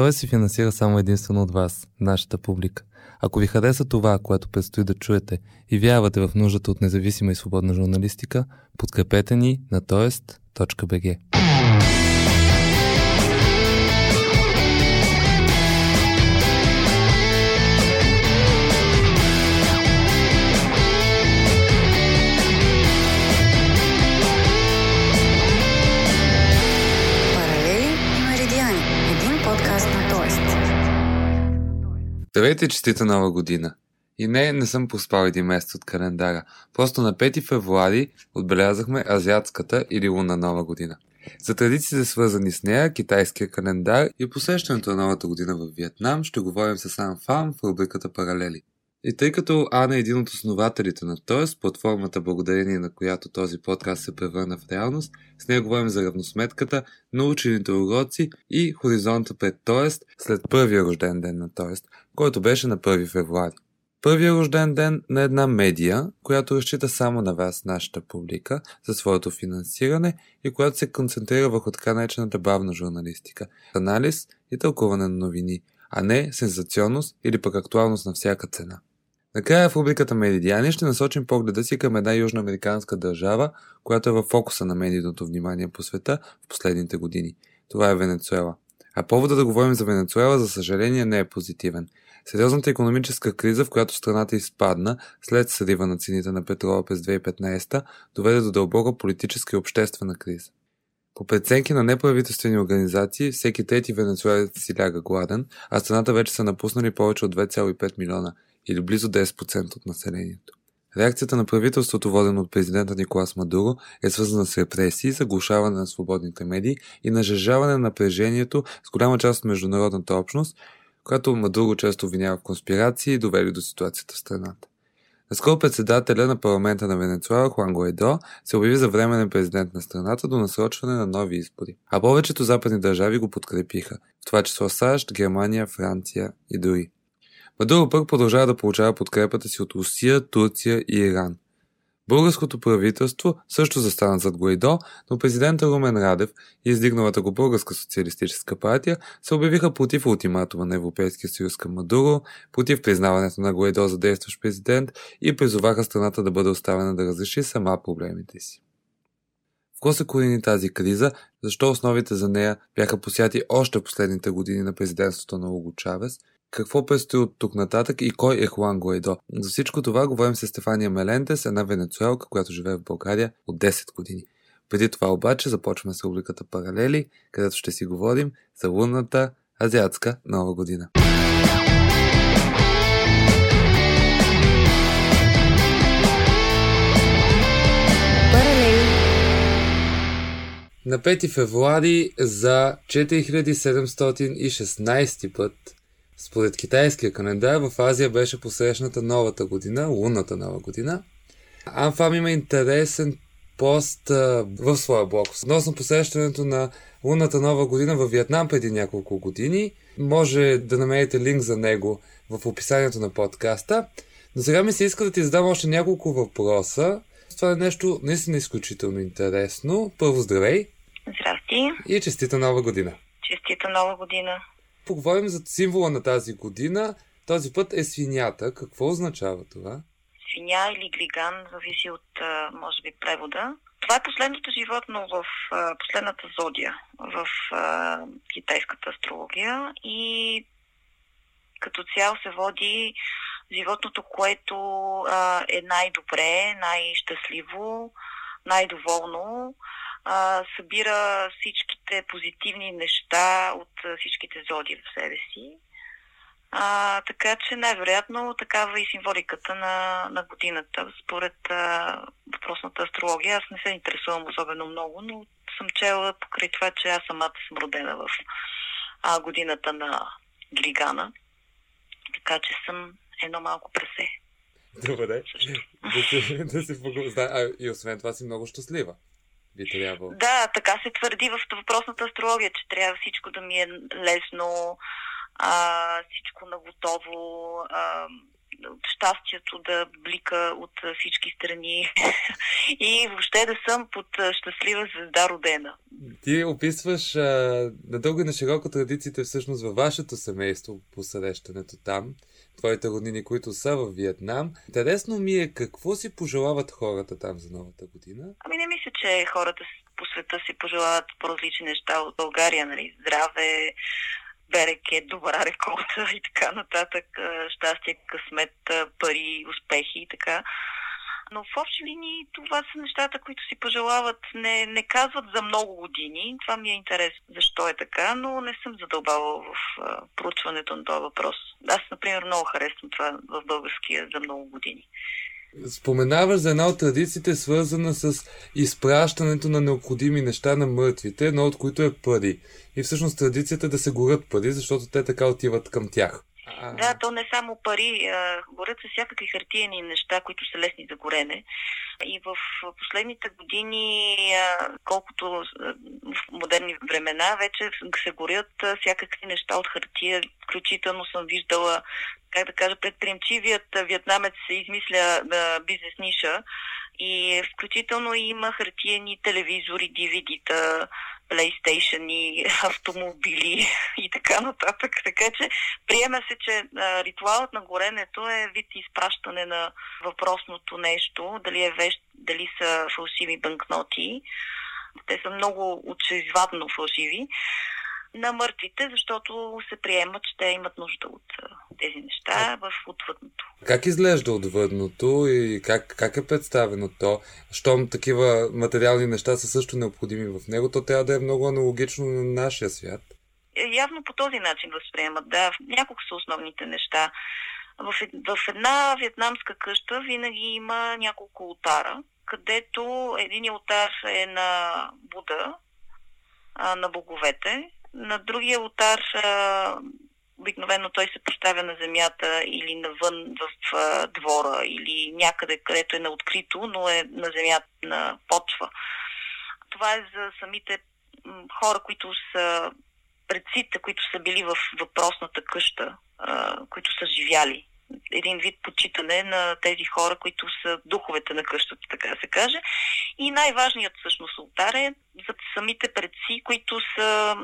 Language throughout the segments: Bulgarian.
Той се финансира само единствено от вас, нашата публика. Ако ви хареса това, което предстои да чуете и вярвате в нуждата от независима и свободна журналистика, подкрепете ни на toest.bg. Здравейте, честита нова година. И не съм поспал един месец от календара. Просто на 5 февруари отбелязахме азиатската или лунна нова година. За традициите, свързани с нея, китайския календар и посещането на новата година в Виетнам, ще говорим с Ан Фам в рубриката Паралели. И тъй като Ан е един от основателите на ТОЕСТ, платформата, благодарение на която този подкаст се превърна в реалност, с нея говорим за равносметката, научените уроци и хоризонта пред ТОЕСТ след първия рожден ден на ТОЕСТ, който беше на 1 февруари. Първия рожден ден на една медия, която разчита само на вас, нашата публика, за своето финансиране и която се концентрира върху така наречената бавна журналистика, анализ и тълкуване на новини, а не сензационност или пък актуалност на всяка цена. Накрая в рубриката Меридиани ще насочим погледа си към една южноамериканска държава, която е във фокуса на медийното внимание по света в последните години. Това е Венесуела. А поводът да говорим за Венесуела, за съжаление, не е позитивен. Сериозната икономическа криза, в която страната изпадна след срива на цените на петрола през 2015, доведе до дълбока политическа и обществена криза. По преценки на неправителствени организации, всеки трети венецуелец си ляга гладен, а страната вече са напуснали повече от 2,5 милиона, или близо 10% от населението. Реакцията на правителството, водено от президента Николас Мадуро, е свързана с репресии, заглушаване на свободните медии и нажежаване на напрежението с голяма част от международната общност, която Мадуро често обвинява в конспирации и довели до ситуацията в страната. Наскоро председателя на парламента на Венецуела, Хуан Гуайдо, се обяви за временен президент на страната до насрочване на нови избори. А повечето западни държави го подкрепиха, в това число САЩ, Германия, Франция и други. Мадуро пък продължава да получава подкрепата си от Русия, Турция и Иран. Българското правителство също застана зад Гуайдо, но президента Румен Радев и издигналата го Българска социалистическа партия се обявиха против ултиматума на Европейския съюз към Мадуро, против признаването на Гуайдо за действащ президент и призоваха страната да бъде оставена да разреши сама проблемите си. В какво се корени тази криза, защо основите за нея бяха посяти още в последните години на президентството на Уго Чавес, какво предстои от тук нататък и кой е Хуан Гуайдо? За всичко това говорим с Естефания Мелендес, една венецуелка, която живее в България от 10 години. Преди това обаче започваме с рубриката Паралели, където ще си говорим за лунната азиатска нова година. На 5 февруари за 4716 път според китайския календар в Азия беше посрещната новата година, лунната нова година. Ан Фам има интересен пост в своя блог относно посрещането на лунната нова година във Виетнам преди няколко години. Може да намерите линк за него в описанието на подкаста. Но сега ми се иска да ти задам още няколко въпроса. Това е нещо наистина изключително интересно. Първо, здравей! Здрасти! И честита нова година! Честита нова година! Поговорим за символа на тази година. Този път е свинята. Какво означава това? Свиня или глиган, зависи от, може би, превода. Това е последното животно в последната зодия в китайската астрология и като цяло се води животното, което е най-добре, най-щастливо, най-доволно. Събира всичките позитивни неща от всичките зоди в себе си. Така че най-вероятно такава и символиката на годината. Според въпросната астрология, аз не се интересувам особено много, но съм чела покрай това, че аз самата съм родена в годината на Григана. Така че съм едно малко пресе. Добре, да си погледна. И освен това си много щастлива. Да, така се твърди в въпросната астрология, че трябва всичко да ми е лесно, всичко наготово, щастието да блика от всички страни и въобще да съм под щастлива звезда родена. Ти описваш надълго и на широко традициите всъщност във вашето семейство по срещането там, твоите роднини, които са във Виетнам. Интересно ми е какво си пожелават хората там за новата година? Ами не мисля, че хората по света си пожелават по-различни неща от България, нали? Здраве, береке, добра реколта и така нататък, щастие, късмет, пари, успехи и така. Но в общи линии това са нещата, които си пожелават, не казват за много години. Това ми е интересно защо е така, но не съм задълбавала в проучването на този въпрос. Аз, например, много харесвам това в българския за много години. Споменаваш за една от традициите, свързана с изпращането на необходими неща на мъртвите, едно от които е пари. И всъщност традицията е да се горят пари, защото те така отиват към тях. Да, то не само пари, горят се всякакви хартиени неща, които са лесни за горене. И в последните години, колкото в модерни времена, вече се горят всякакви неща от хартия. Включително съм виждала, как да кажа, предприемчивият виетнамец се измисля бизнес ниша. И включително има хартиени телевизори, DVD-та, PlayStation-и, автомобили и така нататък. Така че приема се, че ритуалът на горенето е вид изпращане на въпросното нещо, дали е вещ, дали са фалшиви банкноти. Те са много очевидно фалшиви на мъртвите, защото се приемат, че те имат нужда от тези неща в отвъдното. Как изглежда отвъдното и как е представено то? Щом такива материални неща са също необходими в него, то трябва да е много аналогично на нашия свят. Явно по този начин възприемат, да. Няколко са основните неща. В една виетнамска къща винаги има няколко олтара, където един олтар е на Буда, на боговете. На другия олтар обикновено той се поставя на земята или навън в двора или някъде, където е на открито, но е на земята, на почва. Това е за самите хора, които са предците, които са били в въпросната къща, които са живяли. Един вид почитане на тези хора, които са духовете на къщата, така се каже. И най-важният всъщност олтар е за самите предци, които са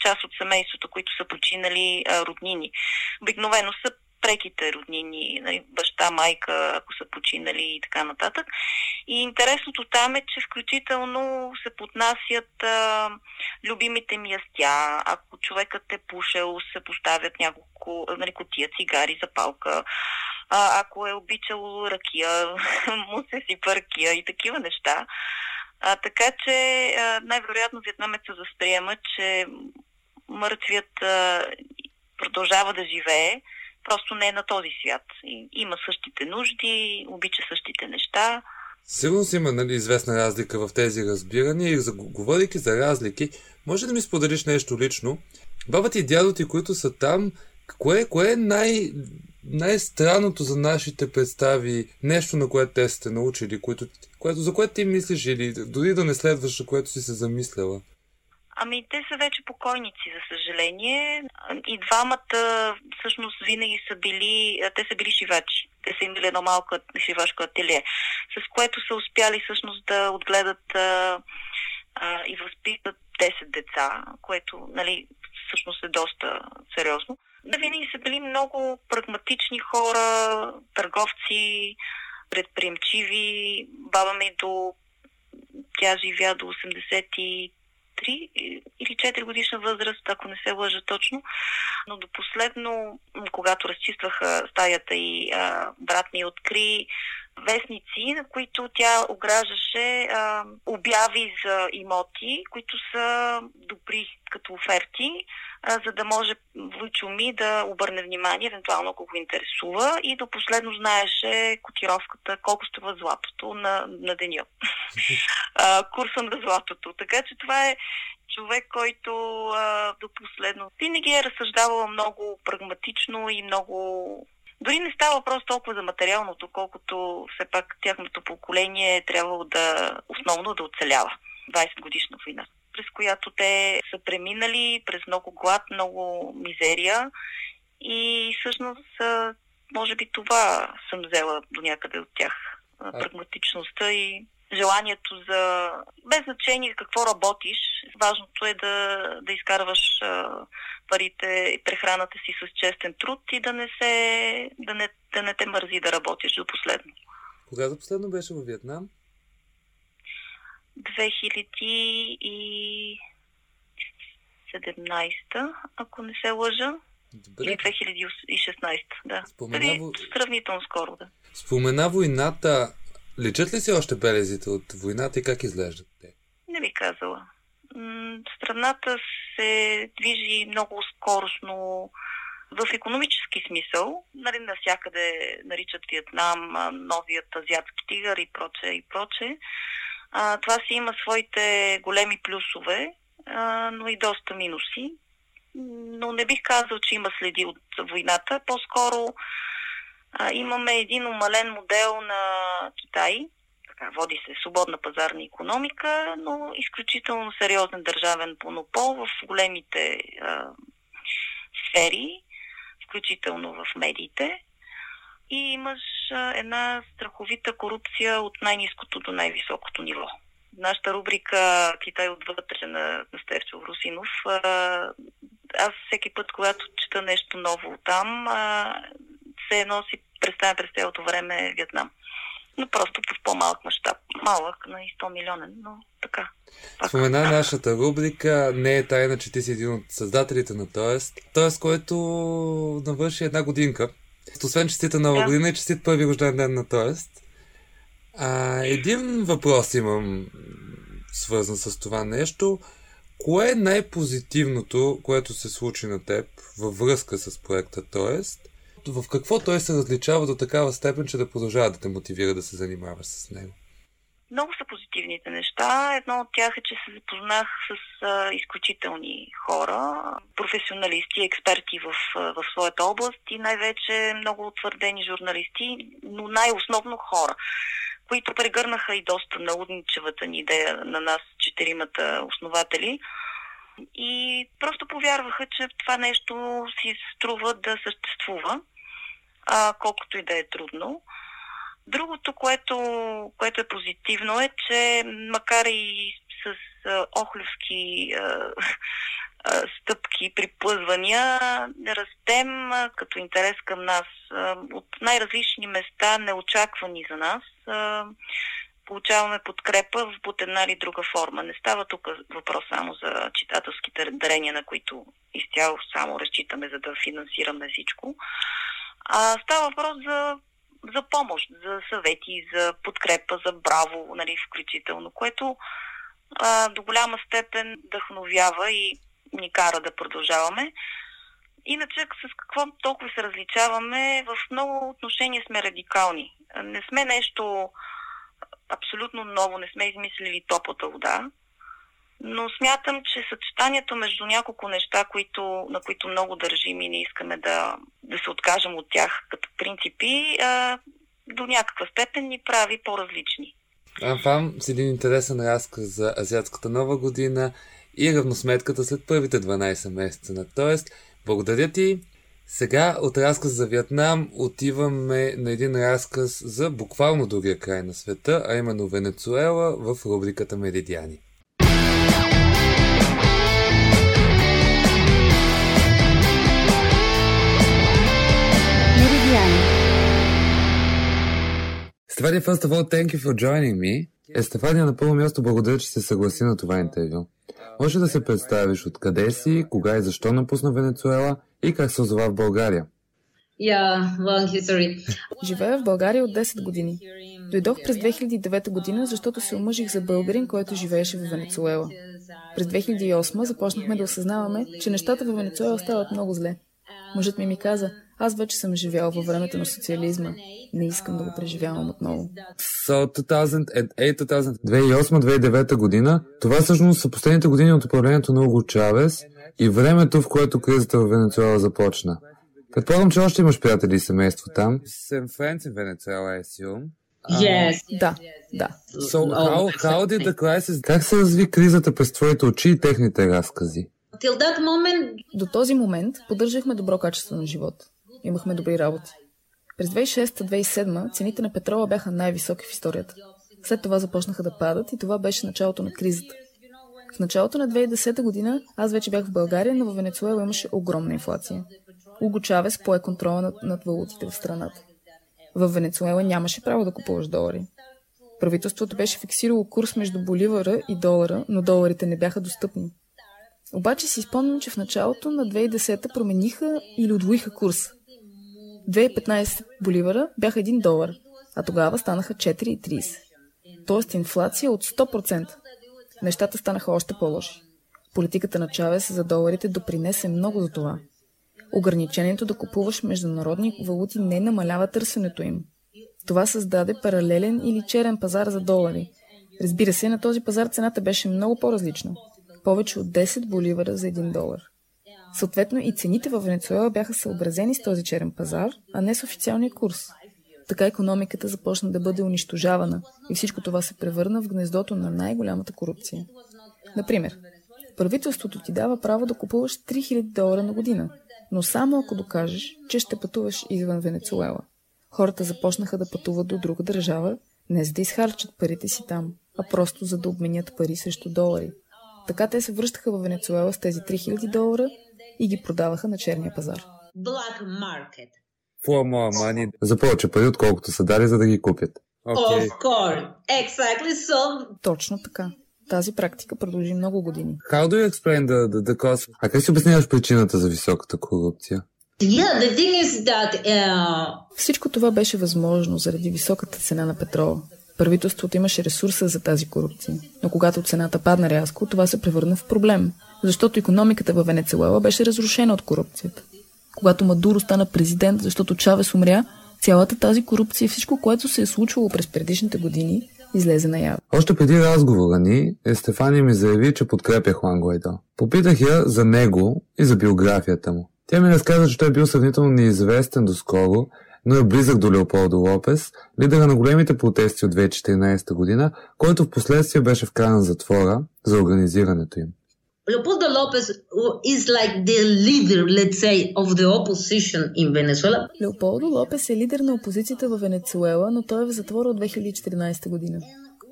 част от семейството, които са починали роднини. Обикновено са преките роднини, баща, майка, ако са починали и така нататък. И интересното там е, че включително се поднасят любимите ми ястя. Ако човекът е пушел, се поставят няколко, котия, цигари, запалка. Ако е обичал ракия, му се сипа ракия и такива неща. Така че най-вероятно виетнамецът възприема, че мъртвият продължава да живее, просто не е на този свят. Има същите нужди, обича същите неща. Сигурно си има, нали, известна разлика в тези разбирания и говорейки за разлики, може да ми споделиш нещо лично? Баба ти и дядо ти, които са там, кое е най-странното за нашите представи, нещо на което те сте научили, за което ти мислиш или дори да не следваш, за което си се замисляла? Ами те са вече покойници, за съжаление. И двамата всъщност винаги са били шивачи. Те са имали едно малко шивашко ателие, с което са успяли всъщност да отгледат и възпитат 10 деца, което, нали, всъщност е доста сериозно. Да, винаги са били много прагматични хора, търговци, предприемчиви. Баба ми тя живя до 83 или 4 годишна възраст, ако не се лъжа точно. Но до последно, когато разчистваха стаята и брат ми откри вестници, на които тя ограждаше обяви за имоти, които са добри като оферти, за да може Войчо ми да обърне внимание, евентуално ако го интересува, и до последно знаеше котировката, колко струва златото на деня. Курса на златото. Така че това е човек, който до последно винаги е разсъждавала много прагматично и много... Дори не става въпрос толкова за материалното, колкото все пак тяхното поколение е трябвало основно да оцелява 20 годишна война, през която те са преминали през много глад, много мизерия и всъщност Може би това съм взела до някъде от тях. Прагматичността и желанието за... Без значение какво работиш, важното е да изкарваш парите и прехраната си с честен труд и да не те мързи да работиш до последно. Кога за последно беше във Виетнам? 2017, ако не се лъжа. Добре. Или 2016, да. Сравнително скоро, да. Спомена войната. Личат ли си още белезите от войната и как изглеждат те? Не би казала. Страната се движи много скорошно в икономически смисъл. Нали, навсякъде наричат Виетнам новият азиатски тигър и прочее, и прочее. Това си има своите големи плюсове, но и доста минуси. Но не бих казал, че има следи от войната. По-скоро имаме един умален модел на Китай. Така, води се свободна пазарна икономика, но изключително сериозен държавен монопол в големите сфери, включително в медиите. И имаш една страховита корупция от най-ниското до най-високото ниво. Нашата рубрика «Китай отвътре» на Стефчо Врусинов. Аз всеки път, когато чета нещо ново там, все едно си представя през цялото време Виетнам. Но просто в по-малък мащаб. Малък, на 100 милионен, но така. Спомена нашата рубрика. Не е тайна, че ти си един от създателите на ТОЕСТ. ТОЕСТ, който навърши една годинка. Освен честита нова година и честит първи рожден ден на ТОЕСТ. Един въпрос имам, свързан с това нещо. Кое е най-позитивното, което се случи на теб във връзка с проекта ТОЕСТ? В какво той се различава до такава степен, че да продължава да те мотивира да се занимаваш с него? Много са позитивните неща. Едно от тях е, че се запознах с изключителни хора, професионалисти, експерти в своята област и най-вече много утвърдени журналисти, но най-основно хора, които прегърнаха и доста наудничевата ни идея на нас, четиримата основатели. И просто повярваха, че това нещо си струва да съществува, колкото и да е трудно. Другото, което е позитивно е, че макар и с охлювски стъпки, приплъзвания, растем като интерес към нас от най-различни места, неочаквани за нас. Получаваме подкрепа под една или друга форма. Не става тук въпрос само за читателските дарения, на които изцяло само разчитаме, за да финансираме всичко. Става въпрос за помощ, за съвети, за подкрепа, за браво, нали, включително, което до голяма степен вдъхновява и ни кара да продължаваме. Иначе с какво толкова се различаваме, в много отношения сме радикални. Не сме нещо абсолютно ново, не сме измислили топлата вода, но смятам, че съчетанието между няколко неща, на които много държим и не искаме да се откажем от тях като принципи, до някаква степен ни прави по-различни. Ан Фам с един интересен разказ за азиатската нова година и равносметката след първите 12 месеца на ТОЕСТ. Благодаря ти! Сега от разказ за Виетнам отиваме на един разказ за буквално другия край на света, а именно Венесуела, в рубриката «Меридиани». Стефания, first of all, thank you for joining me. Стефания, на първо място благодаря, че се съгласи на това интервю. Може да се представиш откъде си, кога и защо напусна Венецуела и как се озова в България? Живея в България от 10 години. Дойдох през 2009 година, защото се омъжих за българин, който живееше в Венецуела. През 2008 започнахме да осъзнаваме, че нещата в Венецуела стават много зле. Мъжът ми каза: аз вече съм живял във времето на социализма. Не искам да го преживявам отново. So, 2008-2009 година, това всъщност са последните години от управлението на Уго Чавес и времето, в което кризата в Венецуела започна. Предполагам, че още имаш приятели и семейство там. Да. So, how did the crisis... Как се разви кризата през твоите очи и техните разкази? До този момент поддържахме добро качество на живот. Имахме добри работи. През 2006-2007 цените на петрола бяха най-високи в историята. След това започнаха да падат и това беше началото на кризата. В началото на 2010 година аз вече бях в България, но в Венецуела имаше огромна инфлация. Уго Чавес пое контрола над валутите в страната. В Венецуела нямаше право да купуваш долари. Правителството беше фиксирало курс между боливара и долара, но доларите не бяха достъпни. Обаче си спомням, че в началото на 2010-та промениха или удвоиха курс. 2015 боливара бяха 1 долар, а тогава станаха 4,30. Тоест инфлация от 100%. Нещата станаха още по-лоши. Политиката на Чавес за доларите допринесе много за това. Ограничението да купуваш международни валути не намалява търсенето им. Това създаде паралелен или черен пазар за долари. Разбира се, на този пазар цената беше много по-различна. Повече от 10 боливара за 1 долар. Съответно и цените във Венецуела бяха съобразени с този черен пазар, а не с официалния курс. Така икономиката започна да бъде унищожавана и всичко това се превърна в гнездото на най-голямата корупция. Например, правителството ти дава право да купуваш 3000 долара на година, но само ако докажеш, че ще пътуваш извън Венецуела. Хората започнаха да пътуват до друга държава, не за да изхарчат парите си там, а просто за да обменят пари срещу долари. Така те се връщаха във Венецуела с тези 3000 долара и ги продаваха на черния пазар. За повече пари, отколкото са дали, за да ги купят. Okay. Exactly so. Точно така. Тази практика продължи много години. How do you explain the cause? А как си обясняваш причината за високата корупция? Всичко това беше възможно заради високата цена на петрола. Правителството имаше ресурса за тази корупция, но когато цената падна рязко, това се превърна в проблем, защото икономиката във Венецуела беше разрушена от корупцията. Когато Мадуро стана президент, защото Чавес умря, цялата тази корупция и всичко, което се е случвало през предишните години, излезе наяве. Още преди разговора ни, Естефания ми заяви, че подкрепя Хуан Гуайдо. Попитах я за него и за биографията му. Тя ми разказа, че той е бил сравнително неизвестен доскоро, но е близък до Леополдо Лопес, лидера на големите протести от 2014 година, който в последствие беше вкаран затвора за организирането им. Leopoldo Lopes is like the leader, let's say, of the opposition in Venezuela. Леополдо Лопес е лидер на опозицията във Венецуела, но той е в затвора от 2014 година.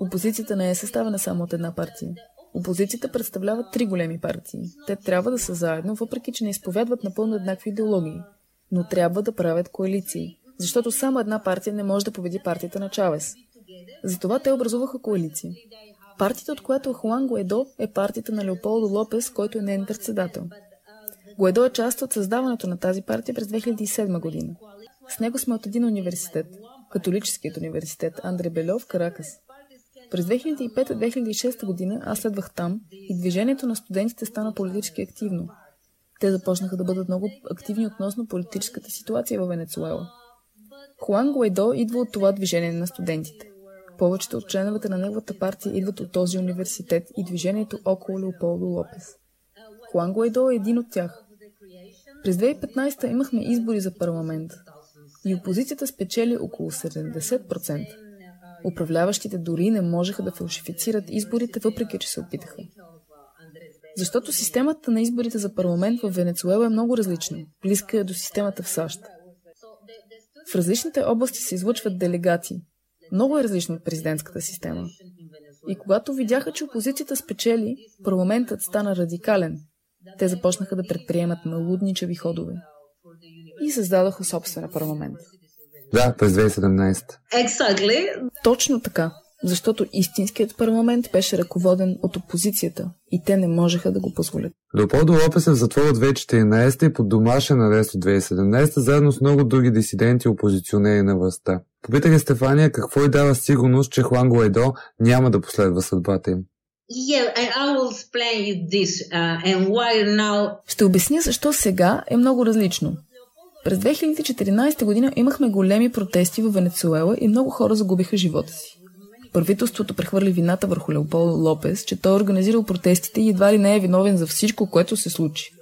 Опозицията не е съставена само от една партия. Опозицията представлява 3 големи партии. Те трябва да са заедно, въпреки че не изповядват напълно еднакви идеологии, но трябва да правят коалиции, защото само една партия не може да победи партията на Чавес. Затова те образуваха коалиции. Партията, от която е Хуан Гуайдо, е партията на Леополдо Лопес, който е нейн председател. Гуайдо е част от създаването на тази партия през 2007 година. С него сме от един университет, Католическият университет Андре Белев, Каракас. През 2005-2006 година аз следвах там и движението на студентите стана политически активно. Те започнаха да бъдат много активни относно политическата ситуация във Венецуела. Хуан Гуайдо идва от това движение на студентите. Повечето от членовете на неговата партия идват от този университет и движението около Леополдо Лопес. Хуан Гуайдо е един от тях. През 2015 имахме избори за парламент и опозицията спечели около 70%. Управляващите дори не можеха да фалшифицират изборите, въпреки че се опитаха. Защото системата на изборите за парламент в Венецуела е много различна, близка е до системата в САЩ. В различните области се излъчват делегати. Много е различно от президентската система. И когато видяха, че опозицията спечели, парламентът стана радикален. Те започнаха да предприемат налудничеви ходове. И създадоха собствен парламент. Да, през 2017. Exactly. Точно така, защото истинският парламент беше ръководен от опозицията и те не можеха да го позволят. Леополдо Лопес е в затвора от 2014 и под домашен арест от 2017, заедно с много други дисиденти и опозиционери на властта. Попитах Стефания какво й дава сигурност, че Хуан Гуайдо няма да последва съдбата им. Ще обясня защо сега е много различно. През 2014 година имахме големи протести във Венецуела и много хора загубиха живота си. Правителството прехвърли вината върху Леополдо Лопес, че той е организирал протестите и едва ли не е виновен за всичко, което се случи.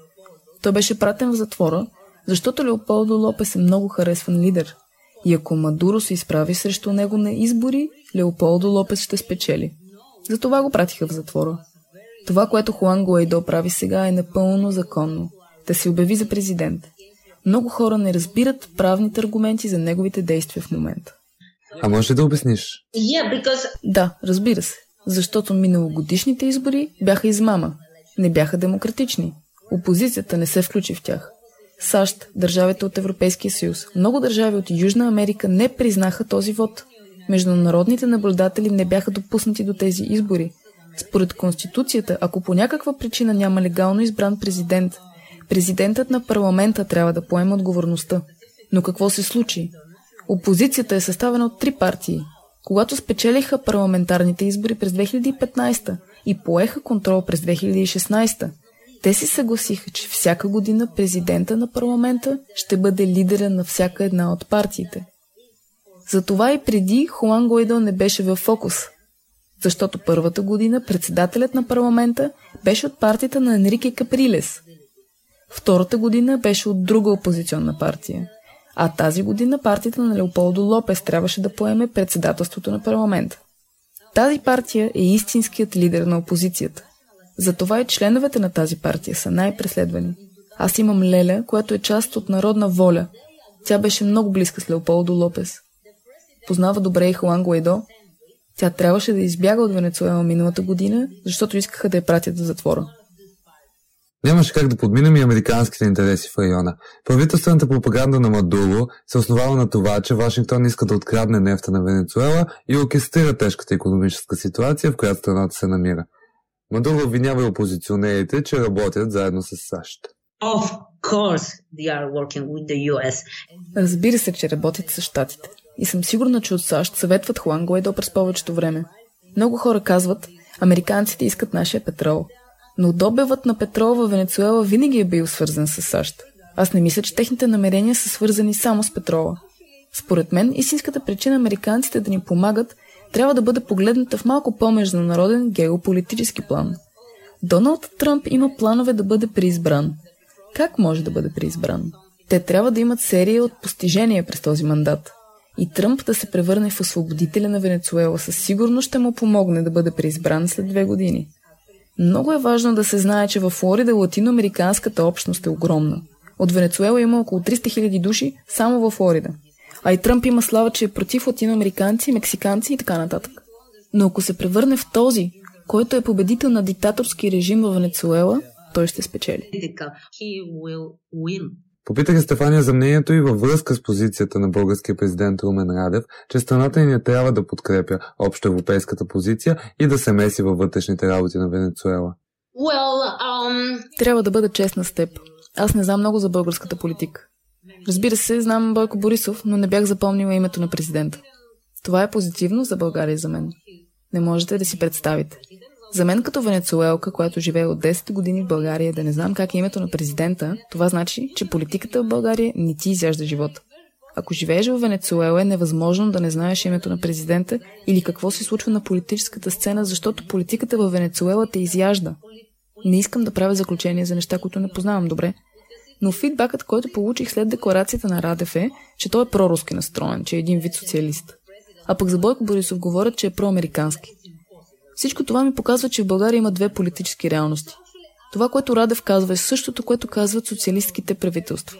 Той беше пратен в затвора, защото Леополдо Лопес е много харесван лидер. И ако Мадуро се изправи срещу него на избори, Леополдо Лопес ще спечели. Затова го пратиха в затвора. Това, което Хуан Гуайдо прави сега, е напълно законно. Да се обяви за президент. Много хора не разбират правните аргументи за неговите действия в момента. А може да обясниш? Да, разбира се. Защото миналогодишните избори бяха измама. Не бяха демократични. Опозицията не се включи в тях. САЩ, държавите от Европейския съюз, много държави от Южна Америка не признаха този вод. Международните наблюдатели не бяха допуснати до тези избори. Според Конституцията, ако по някаква причина няма легално избран президент, президентът на парламента трябва да поеме отговорността. Но какво се случи? Опозицията е съставена от 3 партии. Когато спечелиха парламентарните избори през 2015 и поеха контрол през 2016, те се съгласиха, че всяка година президента на парламента ще бъде лидера на всяка една от партиите. Затова и преди Хуан Гуайдо не беше във фокус, защото първата година председателят на парламента беше от партията на Енрике Каприлес. Втората година беше от друга опозиционна партия, а тази година партията на Леополдо Лопес трябваше да поеме председателството на парламента. Тази партия е истинският лидер на опозицията. Затова и членовете на тази партия са най-преследвани. Аз имам леля, която е част от Народна воля. Тя беше много близка с Леополдо Лопес. Познава добре и Хуан Гуайдо. Тя трябваше да избяга от Венесуела миналата година, защото искаха да я пратят в затвора. Нямаше как да подминем и американските интереси в района. Правителствената пропаганда на Мадуро се основава на това, че Вашингтон иска да открадне нефта на Венесуела и оркестрира тежката икономическа ситуация, в която страната се намира. Мадуро обвинява и опозиционерите, че работят заедно с САЩ. Разбира се, че работят с щатите. И съм сигурна, че от САЩ съветват Хуан Гуайдо през повечето време. Много хора казват, американците искат нашия петрол. Но добивът на петрол във Венецуела винаги е бил свързан с САЩ. Аз не мисля, че техните намерения са свързани само с петрола. Според мен, истинската причина американците да ни помагат трябва да бъде погледната в малко по-международен геополитически план. Доналд Тръмп има планове да бъде преизбран. Как може да бъде преизбран? Те трябва да имат серия от постижения през този мандат. И Тръмп да се превърне в освободителя на Венецуела със сигурност ще му помогне да бъде преизбран след 2 години. Много е важно да се знае, че във Флорида латиноамериканската общност е огромна. От Венецуела има около 300 000 души само във Флорида. А и Тръмп има слава, че е против латиноамериканци, мексиканци и така нататък. Но ако се превърне в този, който е победител на диктаторски режим във Венецуела, той ще спечели. Попитах Естефания за мнението и във връзка с позицията на българския президент Румен Радев, че страната ни не трябва да подкрепя общоевропейската позиция и да се меси във вътрешните работи на Венецуела. Трябва да бъда честна с теб. Аз не знам много за българската политика. Разбира се, знам Бойко Борисов, но не бях запомнила името на президента. Това е позитивно за България и за мен. Не можете да си представите. За мен като венецуелка, която живее от 10 години в България, да не знам как е името на президента, това значи, че политиката в България не ти изяжда живота. Ако живееш в Венецуела, е невъзможно да не знаеш името на президента или какво се случва на политическата сцена, защото политиката в Венецуела те изяжда. Не искам да правя заключения за неща, които не познавам добре, но фидбакът, който получих след декларацията на Радев е, че той е проруски настроен, че е един вид социалист. А пък за Бойко Борисов говорят, че е проамерикански. Всичко това ми показва, че в България има 2 политически реалности. Това, което Радев казва, е същото, което казват социалистките правителства.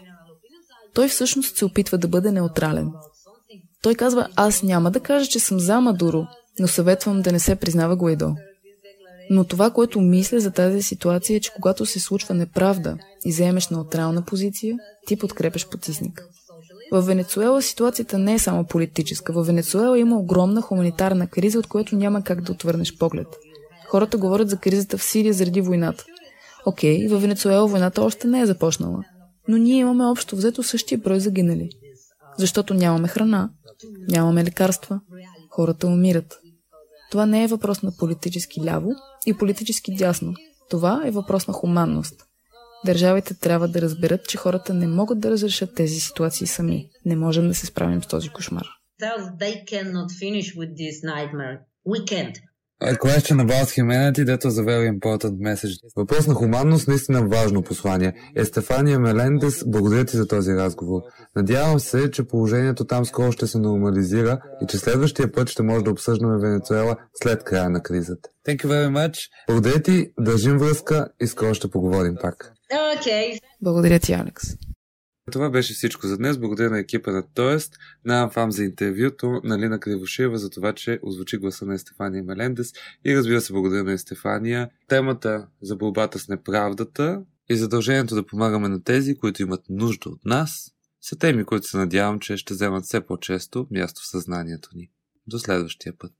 Той всъщност се опитва да бъде неутрален. Той казва, аз няма да кажа, че съм за Мадуро, но съветвам да не се признава Гуайдо. Но това, което мисля за тази ситуация е, че когато се случва неправда и заемеш неутрална позиция, ти подкрепеш потисника. Във Венецуела ситуацията не е само политическа. Във Венецуела има огромна хуманитарна криза, от която няма как да отвърнеш поглед. Хората говорят за кризата в Сирия заради войната. Окей, във Венецуела войната още не е започнала. Но ние имаме общо взето същия брой загинали. Защото нямаме храна, нямаме лекарства, хората умират. Това не е въпрос на политически ляво и политически дясно. Това е въпрос на хуманност. Държавите трябва да разберат, че хората не могат да разрешат тези ситуации сами. Не можем да се справим с този кошмар. Въпрос на хуманност, наистина важно послание. Естефания Мелендес, благодаря ти за този разговор. Надявам се, че положението там скоро ще се нормализира и че следващия път ще може да обсъждаме Венецуела след края на кризата. Благодаря ти, държим връзка и скоро ще поговорим пак. Благодаря ти, Алекс. Това беше всичко за днес. Благодаря на екипа на ТОЕСТ, на Ан Фам за интервюто, на Лина Кривошева за това, че озвучи гласа на Естефания Мелендес и разбира се благодаря на Естефания. Темата за борбата с неправдата и задължението да помагаме на тези, които имат нужда от нас, са теми, които се надявам, че ще вземат все по-често място в съзнанието ни. До следващия път!